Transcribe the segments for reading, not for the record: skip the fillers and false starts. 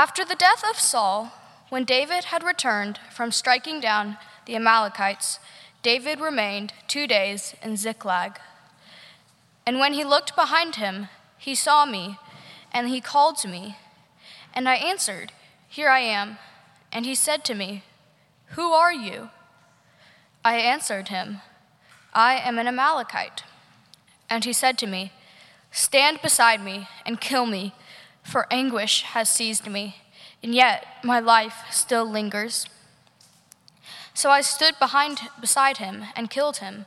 After the death of Saul, when David had returned from striking down the Amalekites, David remained 2 days in Ziklag. And when he looked behind him, he saw me, and he called to me. And I answered, "Here I am." And he said to me, "Who are you?" I answered him, "I am an Amalekite." And he said to me, "Stand beside me and kill me, for anguish has seized me, and yet my life still lingers." So I stood beside him and killed him,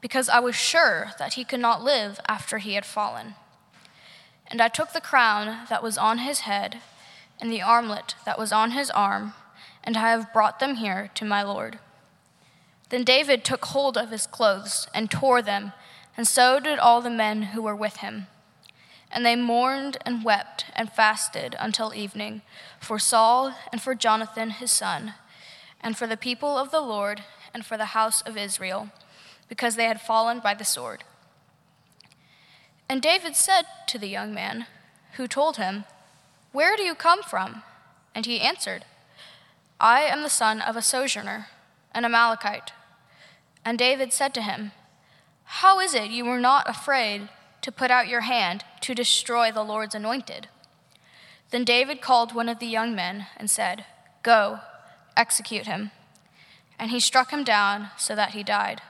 because I was sure that he could not live after he had fallen. And I took the crown that was on his head and the armlet that was on his arm, and I have brought them here to my lord." Then David took hold of his clothes and tore them, and so did all the men who were with him. And they mourned and wept and fasted until evening for Saul and for Jonathan his son, and for the people of the Lord and for the house of Israel, because they had fallen by the sword. And David said to the young man who told him, "Where do you come from?" And he answered, "I am the son of a sojourner, an Amalekite." And David said to him, "How is it you were not afraid to put out your hand to destroy the Lord's anointed?" Then David called one of the young men and said, "Go, execute him." And he struck him down so that he died.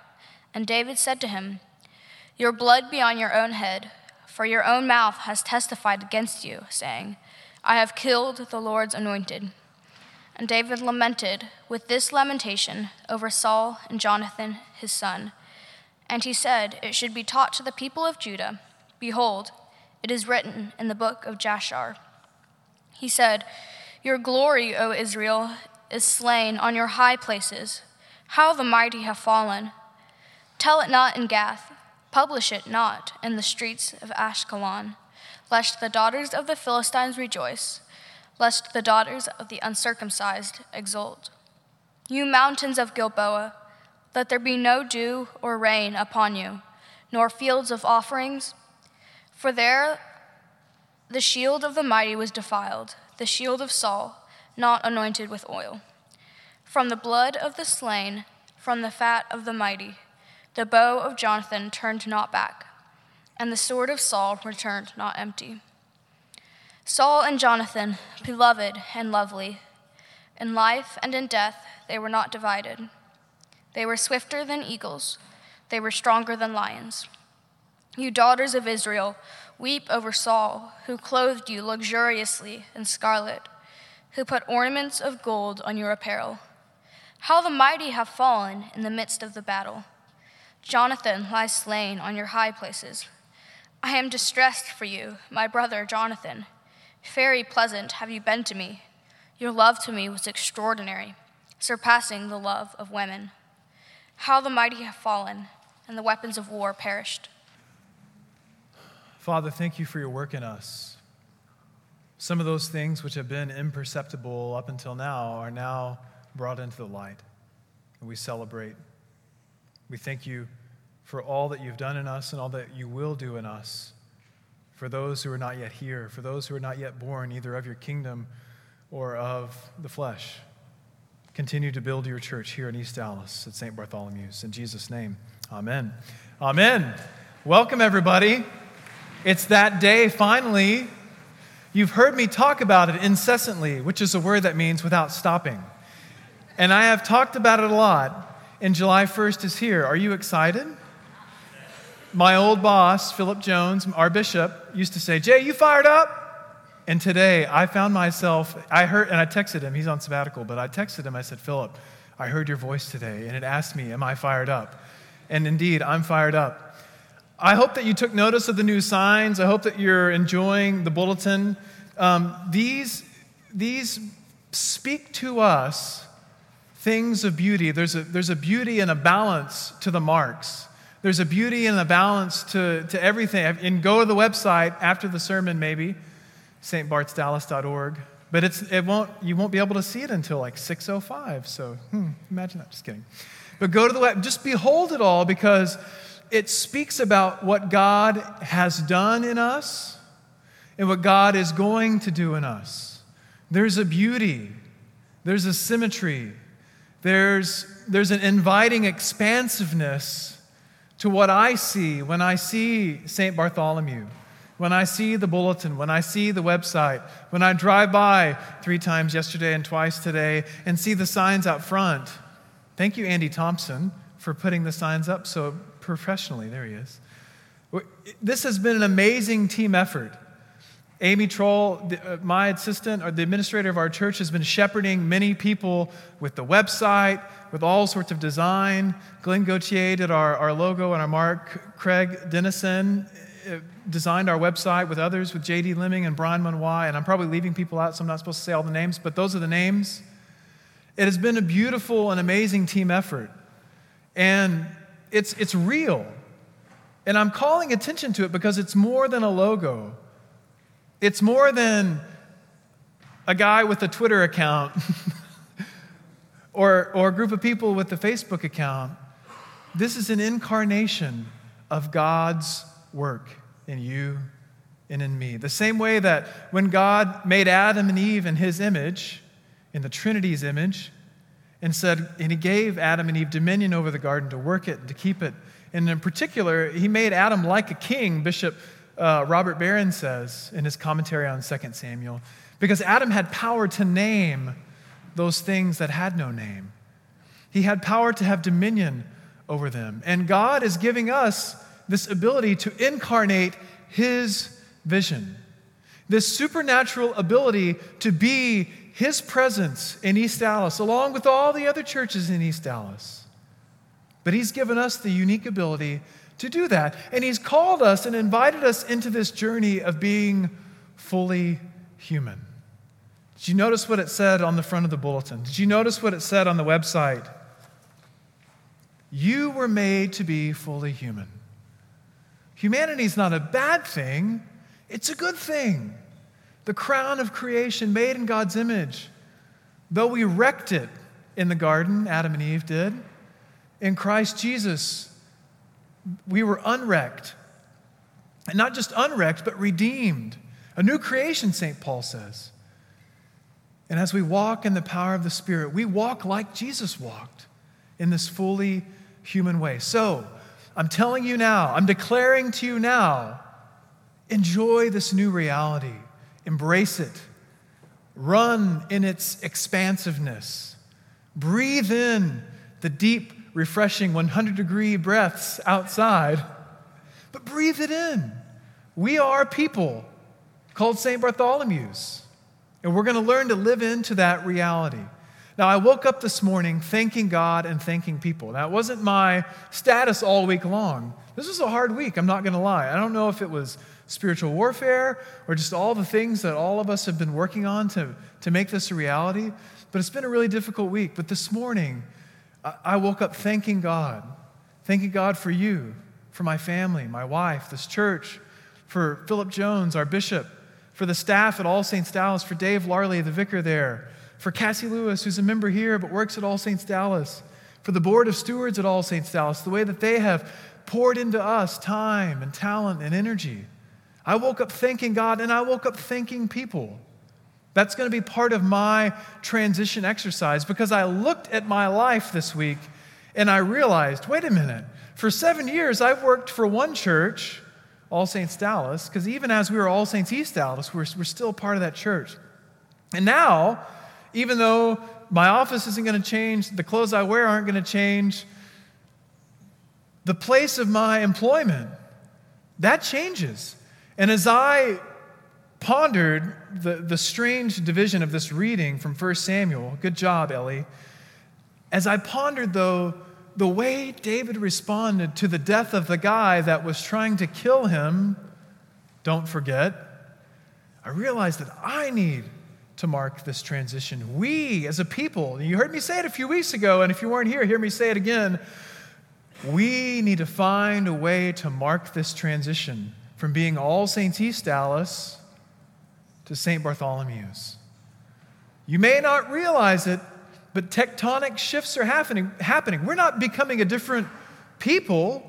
And David said to him, "Your blood be on your own head, for your own mouth has testified against you, saying, 'I have killed the Lord's anointed.'" And David lamented with this lamentation over Saul and Jonathan his son. And he said, "It should be taught to the people of Judah. Behold, it is written in the book of Jashar." He said, "Your glory, O Israel, is slain on your high places. How the mighty have fallen! Tell it not in Gath, publish it not in the streets of Ashkelon, lest the daughters of the Philistines rejoice, lest the daughters of the uncircumcised exult. You mountains of Gilboa, let there be no dew or rain upon you, nor fields of offerings, for there the shield of the mighty was defiled, the shield of Saul, not anointed with oil. From the blood of the slain, from the fat of the mighty, the bow of Jonathan turned not back, and the sword of Saul returned not empty. Saul and Jonathan, beloved and lovely, in life and in death they were not divided. They were swifter than eagles, they were stronger than lions. You daughters of Israel, weep over Saul, who clothed you luxuriously in scarlet, who put ornaments of gold on your apparel. How the mighty have fallen in the midst of the battle! Jonathan lies slain on your high places. I am distressed for you, my brother Jonathan. Very pleasant have you been to me. Your love to me was extraordinary, surpassing the love of women. How the mighty have fallen, and the weapons of war perished." Father, thank you for your work in us. Some of those things which have been imperceptible up until now are now brought into the light, and we celebrate. We thank you for all that you've done in us and all that you will do in us, for those who are not yet here, for those who are not yet born, either of your kingdom or of the flesh. Continue to build your church here in East Dallas at St. Bartholomew's. In Jesus' name, amen. Amen. Welcome, everybody. It's that day, finally. You've heard me talk about it incessantly, which is a word that means without stopping. And I have talked about it a lot. And July 1st is here. Are you excited? My old boss, Philip Jones, our bishop, used to say, "Jay, you fired up?" And today I found myself, I texted him, he's on sabbatical, but I texted him, I said, "Philip, I heard your voice today, and it asked me, am I fired up?" And indeed, I'm fired up. I hope that you took notice of the new signs. I hope that you're enjoying the bulletin. These speak to us things of beauty. There's a beauty and a balance to the marks. There's a beauty and a balance to everything. And go to the website after the sermon, maybe, stbartsdallas.org. But you won't be able to see it until like 6:05. So imagine that. Just kidding. But go to the web. Just behold it all, because it speaks about what God has done in us and what God is going to do in us. There's a beauty. There's a symmetry. There's an inviting expansiveness to what I see when I see St. Bartholomew, when I see the bulletin, when I see the website, when I drive by 3 times yesterday and twice today and see the signs out front. Thank you, Andy Thompson, for putting the signs up so professionally. There he is. This has been an amazing team effort. Amy Troll, my assistant, or the administrator of our church, has been shepherding many people with the website, with all sorts of design. Glenn Gauthier did our logo and our mark. Craig Dennison designed our website with others, with J.D. Lemming and Brian Munway. And I'm probably leaving people out, so I'm not supposed to say all the names, but those are the names. It has been a beautiful and amazing team effort. And it's real. And I'm calling attention to it because it's more than a logo. It's more than a guy with a Twitter account or a group of people with a Facebook account. This is an incarnation of God's work in you and in me. The same way that when God made Adam and Eve in his image, in the Trinity's image, and he gave Adam and Eve dominion over the garden to work it and to keep it. And in particular, he made Adam like a king, Bishop Robert Barron says in his commentary on 2 Samuel, because Adam had power to name those things that had no name. He had power to have dominion over them. And God is giving us this ability to incarnate his vision, this supernatural ability to be his presence in East Dallas, along with all the other churches in East Dallas. But he's given us the unique ability to do that. And he's called us and invited us into this journey of being fully human. Did you notice what it said on the front of the bulletin? Did you notice what it said on the website? You were made to be fully human. Humanity is not a bad thing. It's a good thing. The crown of creation made in God's image. Though we wrecked it in the garden, Adam and Eve did, in Christ Jesus, we were unwrecked. And not just unwrecked, but redeemed. A new creation, St. Paul says. And as we walk in the power of the Spirit, we walk like Jesus walked in this fully human way. So, I'm telling you now, I'm declaring to you now, enjoy this new reality. Embrace it. Run in its expansiveness. Breathe in the deep, refreshing 100-degree breaths outside, but breathe it in. We are people called St. Bartholomew's, and we're going to learn to live into that reality. Now, I woke up this morning thanking God and thanking people. Now, it wasn't my status all week long. This was a hard week, I'm not going to lie. I don't know if it was spiritual warfare or just all the things that all of us have been working on to make this a reality, but it's been a really difficult week. But this morning, I woke up thanking God for you, for my family, my wife, this church, for Philip Jones, our bishop, for the staff at All Saints Dallas, for Dave Larley, the vicar there, for Cassie Lewis, who's a member here but works at All Saints Dallas, for the board of stewards at All Saints Dallas, the way that they have poured into us time and talent and energy. I woke up thanking God, and I woke up thanking people. That's going to be part of my transition exercise because I looked at my life this week and I realized, wait a minute, for 7 years I've worked for one church, All Saints Dallas, because even as we were All Saints East Dallas, we're still part of that church. And now, even though my office isn't going to change, the clothes I wear aren't going to change, the place of my employment, that changes. And as I pondered the strange division of this reading from 1 Samuel. Good job, Ellie. As I pondered, though, the way David responded to the death of the guy that was trying to kill him, don't forget, I realized that I need to mark this transition. We, as a people, you heard me say it a few weeks ago, and if you weren't here, hear me say it again. We need to find a way to mark this transition from being All Saints East Dallas to St. Bartholomew's. You may not realize it, but tectonic shifts are happening. We're not becoming a different people.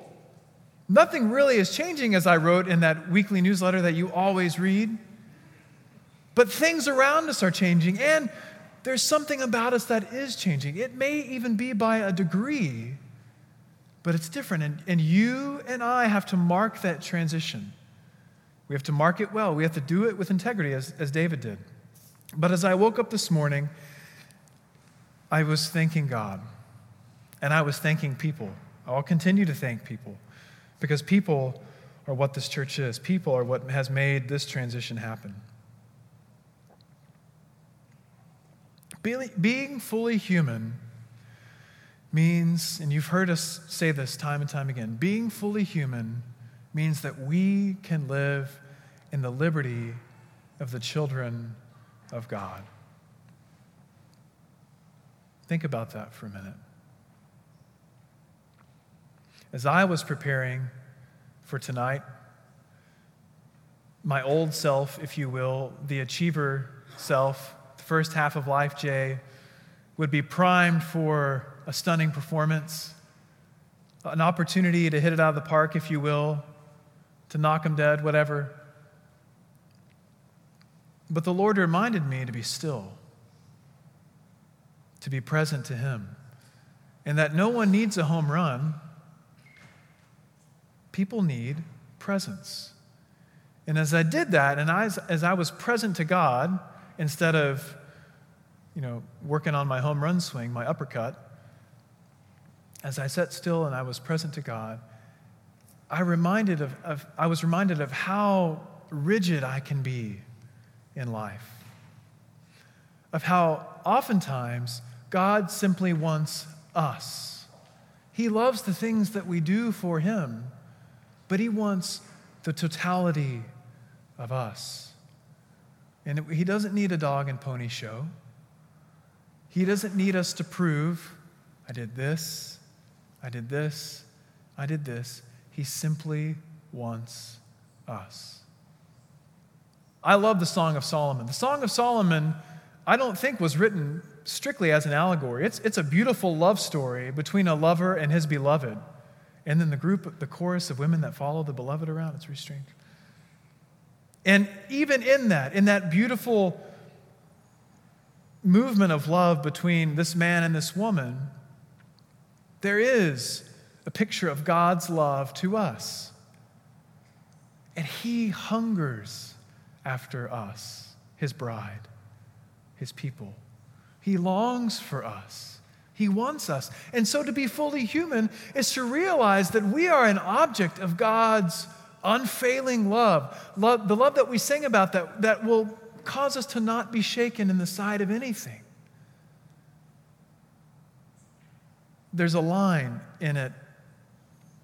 Nothing really is changing, as I wrote in that weekly newsletter that you always read. But things around us are changing, and there's something about us that is changing. It may even be by a degree, but it's different. And you and I have to mark that transition. We have to mark it well. We have to do it with integrity, as David did. But as I woke up this morning, I was thanking God, and I was thanking people. I'll continue to thank people, because people are what this church is. People are what has made this transition happen. Being fully human means, and you've heard us say this time and time again, being fully human means that we can live in the liberty of the children of God. Think about that for a minute. As I was preparing for tonight, my old self, if you will, the achiever self, the first half of life, Jay, would be primed for a stunning performance, an opportunity to hit it out of the park, if you will, to knock him dead, whatever. But the Lord reminded me to be still, to be present to him, and that no one needs a home run. People need presence. And as I did that, and as I was present to God, instead of, working on my home run swing, my uppercut, as I sat still and I was present to God, I was reminded of how rigid I can be in life, of how oftentimes God simply wants us. He loves the things that we do for him, but he wants the totality of us. And he doesn't need a dog and pony show. He doesn't need us to prove, I did this, I did this, I did this. He simply wants us. I love the Song of Solomon. The Song of Solomon, I don't think, was written strictly as an allegory. It's a beautiful love story between a lover and his beloved. And then the chorus of women that follow the beloved around, it's restrained. And even in that beautiful movement of love between this man and this woman, there is a picture of God's love to us. And he hungers after us, his bride, his people. He longs for us. He wants us. And so to be fully human is to realize that we are an object of God's unfailing love, the love that we sing about that will cause us to not be shaken in the sight of anything. There's a line in it,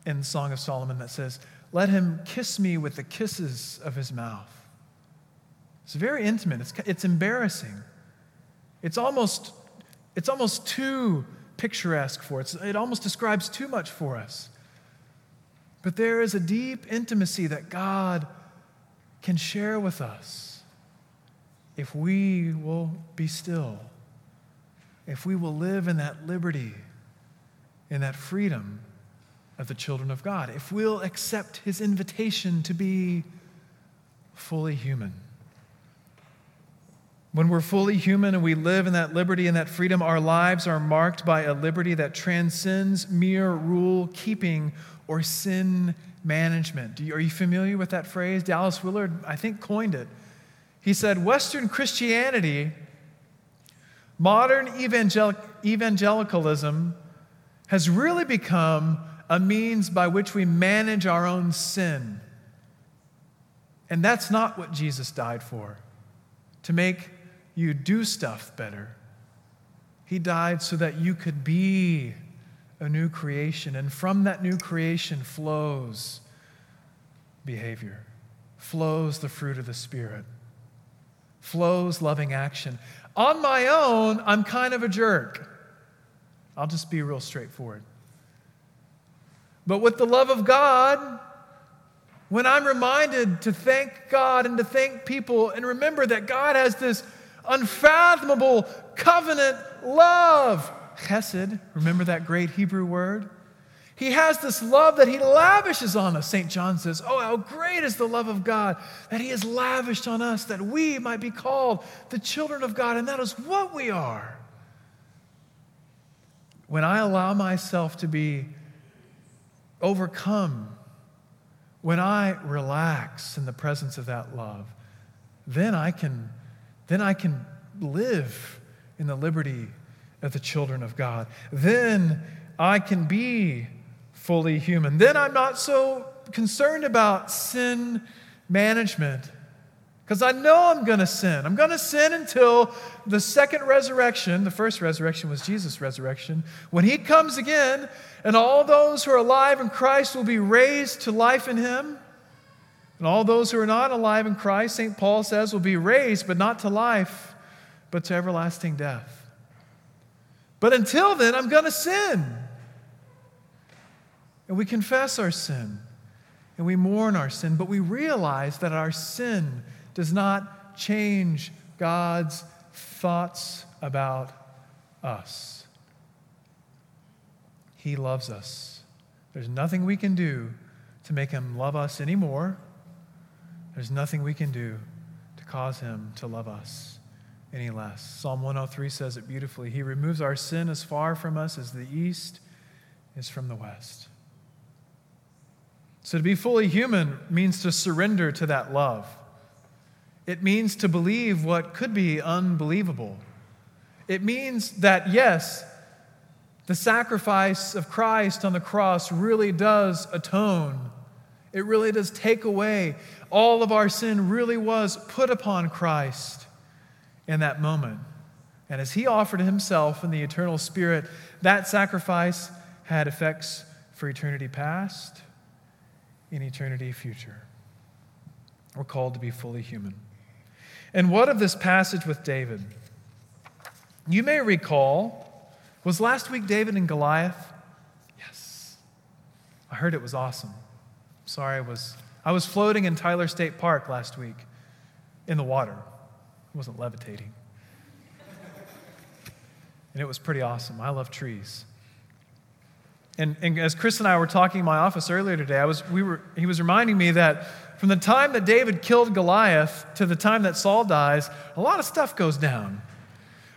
in the Song of Solomon, that says, "Let him kiss me with the kisses of his mouth." It's very intimate. It's embarrassing. It's almost too picturesque for us. It almost describes too much for us. But there is a deep intimacy that God can share with us if we will be still, if we will live in that liberty, in that freedom of the children of God, if we'll accept his invitation to be fully human. When we're fully human and we live in that liberty and that freedom, our lives are marked by a liberty that transcends mere rule-keeping or sin management. Are you familiar with that phrase? Dallas Willard, I think, coined it. He said, Western Christianity, modern evangelicalism, has really become a means by which we manage our own sin. And that's not what Jesus died for, to make you do stuff better. He died so that you could be a new creation. And from that new creation flows behavior, flows the fruit of the Spirit, flows loving action. On my own, I'm kind of a jerk. I'll just be real straightforward. But with the love of God, when I'm reminded to thank God and to thank people and remember that God has this unfathomable covenant love, chesed, remember that great Hebrew word? He has this love that he lavishes on us. St. John says, oh, how great is the love of God that he has lavished on us, that we might be called the children of God, and that is what we are. When I allow myself to be overcome, when I relax in the presence of that love, then I can live in the liberty of the children of God. Then I can be fully human. Then I'm not so concerned about sin management, because I know I'm going to sin. I'm going to sin until the second resurrection. The first resurrection was Jesus' resurrection. When he comes again, and all those who are alive in Christ will be raised to life in him. And all those who are not alive in Christ, St. Paul says, will be raised, but not to life, but to everlasting death. But until then, I'm going to sin. And we confess our sin, and we mourn our sin, but we realize that our sin does not change God's thoughts about us. He loves us. There's nothing we can do to make him love us anymore. There's nothing we can do to cause him to love us any less. Psalm 103 says it beautifully. He removes our sin as far from us as the east is from the west. So to be fully human means to surrender to that love. It means to believe what could be unbelievable. It means that, yes, the sacrifice of Christ on the cross really does atone. It really does take away. All of our sin really was put upon Christ in that moment. And as he offered himself in the eternal Spirit, that sacrifice had effects for eternity past and eternity future. We're called to be fully human. And what of this passage with David? You may recall, was last week David and Goliath? Yes. I heard it was awesome. Sorry, I was floating in Tyler State Park last week in the water. I wasn't levitating. And it was pretty awesome. I love trees. And as Chris and I were talking in my office earlier today, he was reminding me that from the time that David killed Goliath to the time that Saul dies, a lot of stuff goes down.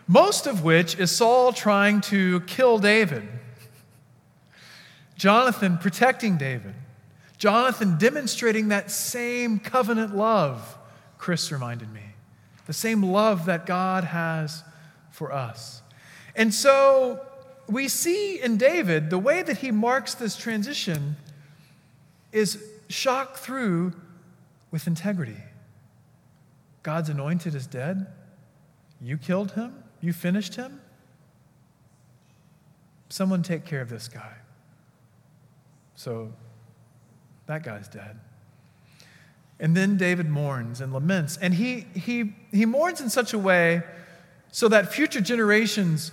Most of which is Saul trying to kill David. Jonathan protecting David. Jonathan demonstrating that same covenant love, Chris reminded me. The same love that God has for us. And so we see in David, the way that he marks this transition is shock through with integrity. God's anointed is dead. You killed him. You finished him. Someone take care of this guy. So that guy's dead. And then David mourns and laments. And he mourns in such a way so that future generations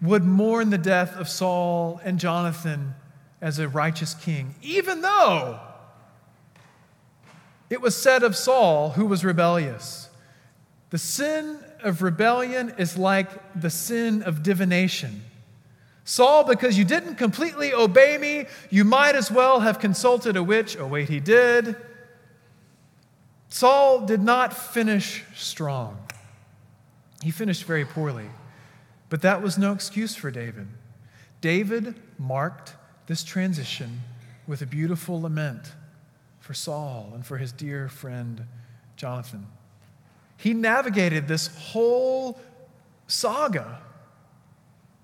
would mourn the death of Saul and Jonathan as a righteous king, even though it was said of Saul, who was rebellious. The sin of rebellion is like the sin of divination. Saul, because you didn't completely obey me, you might as well have consulted a witch. Oh, wait, he did. Saul did not finish strong. He finished very poorly. But that was no excuse for David. David marked this transition with a beautiful lament for Saul and for his dear friend Jonathan. He navigated this whole saga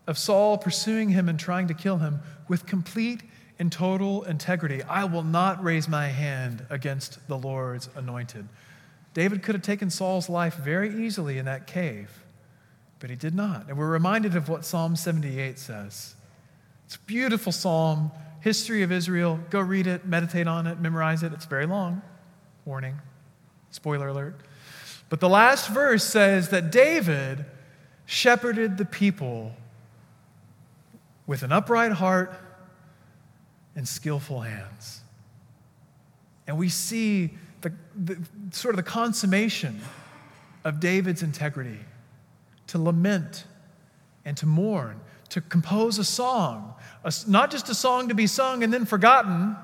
of Saul pursuing him and trying to kill him with complete and total integrity. I will not raise my hand against the Lord's anointed. David could have taken Saul's life very easily in that cave. But he did not. And we're reminded of what Psalm 78 says. It's a beautiful psalm, history of Israel. Go read it, meditate on it, memorize it. It's very long. Warning. Spoiler alert. But the last verse says that David shepherded the people with an upright heart and skillful hands. And we see the sort of the consummation of David's integrity. To lament and to mourn, to compose a song, not just a song to be sung and then forgotten,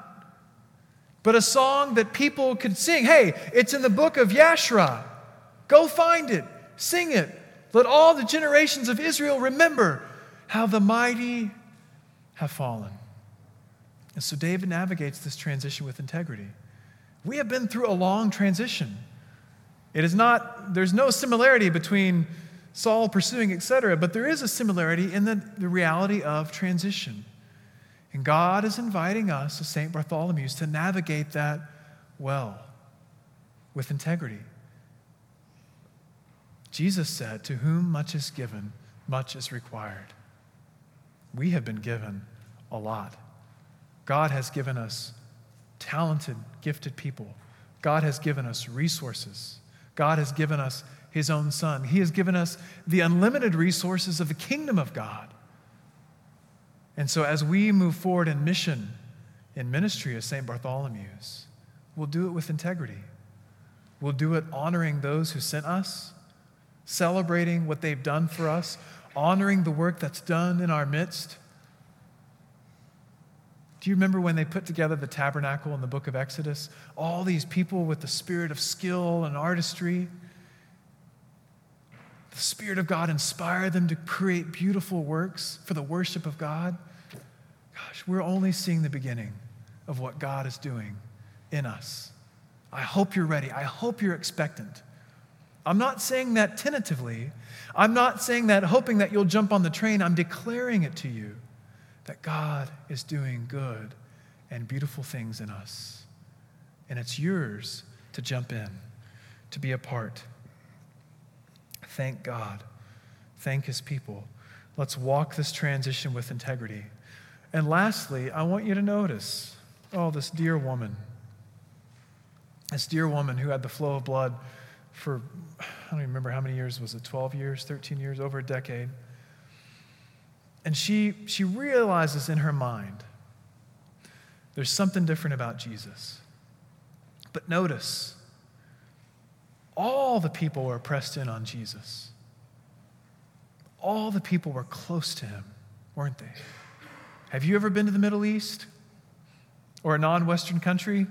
but a song that people could sing. Hey, it's in the book of Yashra. Go find it. Sing it. Let all the generations of Israel remember how the mighty have fallen. And so David navigates this transition with integrity. We have been through a long transition. It is not, there's no similarity between Saul pursuing, etc., but there is a similarity in the reality of transition. And God is inviting us as St. Bartholomew's to navigate that well with integrity. Jesus said, "To whom much is given, much is required." We have been given a lot. God has given us talented, gifted people. God has given us resources. God has given us His own Son. He has given us the unlimited resources of the kingdom of God. And so as we move forward in mission, in ministry as St. Bartholomew's, we'll do it with integrity. We'll do it honoring those who sent us, celebrating what they've done for us, honoring the work that's done in our midst. Do you remember when they put together the tabernacle in the book of Exodus? All these people with the spirit of skill and artistry. The Spirit of God inspired them to create beautiful works for the worship of God. Gosh, we're only seeing the beginning of what God is doing in us. I hope you're ready. I hope you're expectant. I'm not saying that tentatively. I'm not saying that hoping that you'll jump on the train. I'm declaring it to you that God is doing good and beautiful things in us. And it's yours to jump in, to be a part. Thank God. Thank His people. Let's walk this transition with integrity. And lastly, I want you to notice, this dear woman who had the flow of blood for, I don't even remember how many years was it, 12 years, 13 years, over a decade. And she realizes in her mind, there's something different about Jesus. But notice, all the people were pressed in on Jesus. All the people were close to Him, weren't they? Have you ever been to the Middle East or a non-Western country?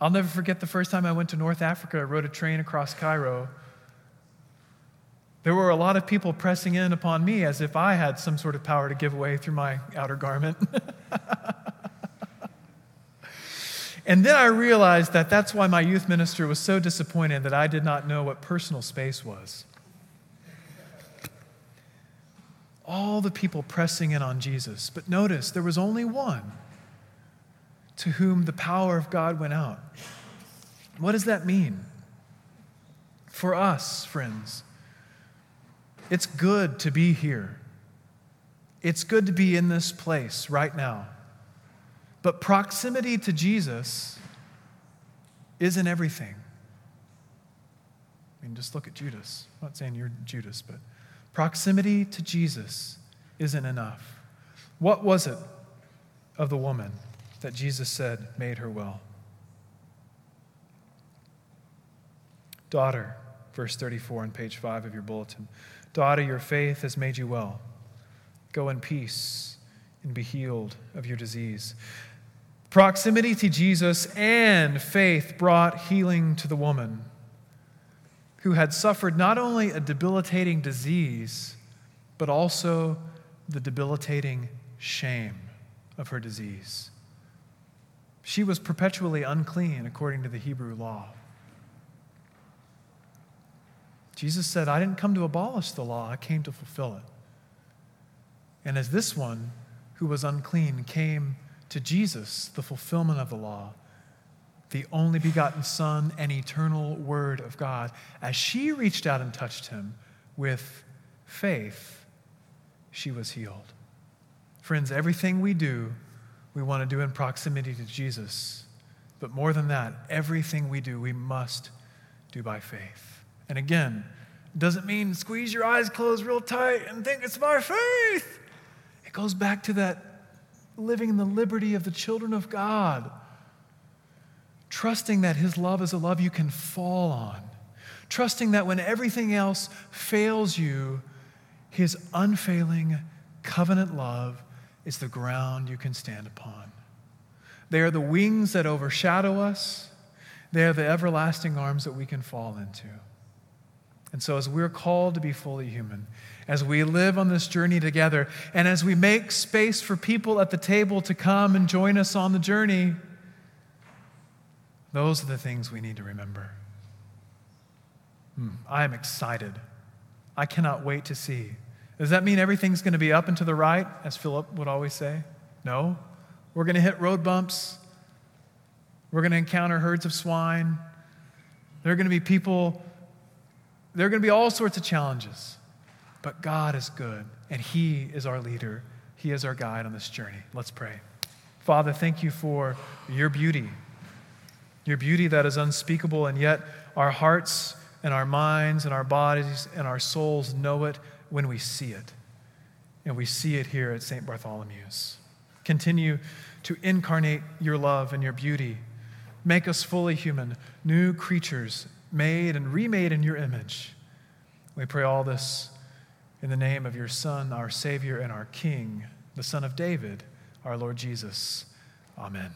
I'll never forget the first time I went to North Africa. I rode a train across Cairo. There were a lot of people pressing in upon me as if I had some sort of power to give away through my outer garment. And then I realized that that's why my youth minister was so disappointed that I did not know what personal space was. All the people pressing in on Jesus. But notice, there was only one to whom the power of God went out. What does that mean? For us, friends, it's good to be here. It's good to be in this place right now. But proximity to Jesus isn't everything. I mean, just look at Judas. I'm not saying you're Judas, but proximity to Jesus isn't enough. What was it of the woman that Jesus said made her well? Daughter, verse 34 on page 5 of your bulletin. Daughter, your faith has made you well. Go in peace and be healed of your disease. Proximity to Jesus and faith brought healing to the woman who had suffered not only a debilitating disease, but also the debilitating shame of her disease. She was perpetually unclean according to the Hebrew law. Jesus said, "I didn't come to abolish the law, I came to fulfill it." And as this one who was unclean came to Jesus, the fulfillment of the law, the only begotten Son and eternal Word of God, as she reached out and touched Him with faith, she was healed. Friends, everything we do, we want to do in proximity to Jesus. But more than that, everything we do, we must do by faith. And again, it doesn't mean squeeze your eyes closed real tight and think it's my faith. It goes back to that living in the liberty of the children of God, trusting that His love is a love you can fall on, trusting that when everything else fails you, His unfailing Covenant love is the ground you can stand upon. They are the wings that overshadow us. They are the everlasting arms that we can fall into. And so as we're called to be fully human, as we live on this journey together, and as we make space for people at the table to come and join us on the journey, those are the things we need to remember. I am excited. I cannot wait to see. Does that mean everything's going to be up and to the right, as Philip would always say? No. We're going to hit road bumps. We're going to encounter herds of swine. There are going to be people. There are going to be all sorts of challenges. But God is good, and He is our leader. He is our guide on this journey. Let's pray. Father, thank you for your beauty that is unspeakable, and yet our hearts and our minds and our bodies and our souls know it when we see it. And we see it here at St. Bartholomew's. Continue to incarnate your love and your beauty. Make us fully human, new creatures made and remade in your image. We pray all this in the name of your Son, our Savior and our King, the Son of David, our Lord Jesus. Amen.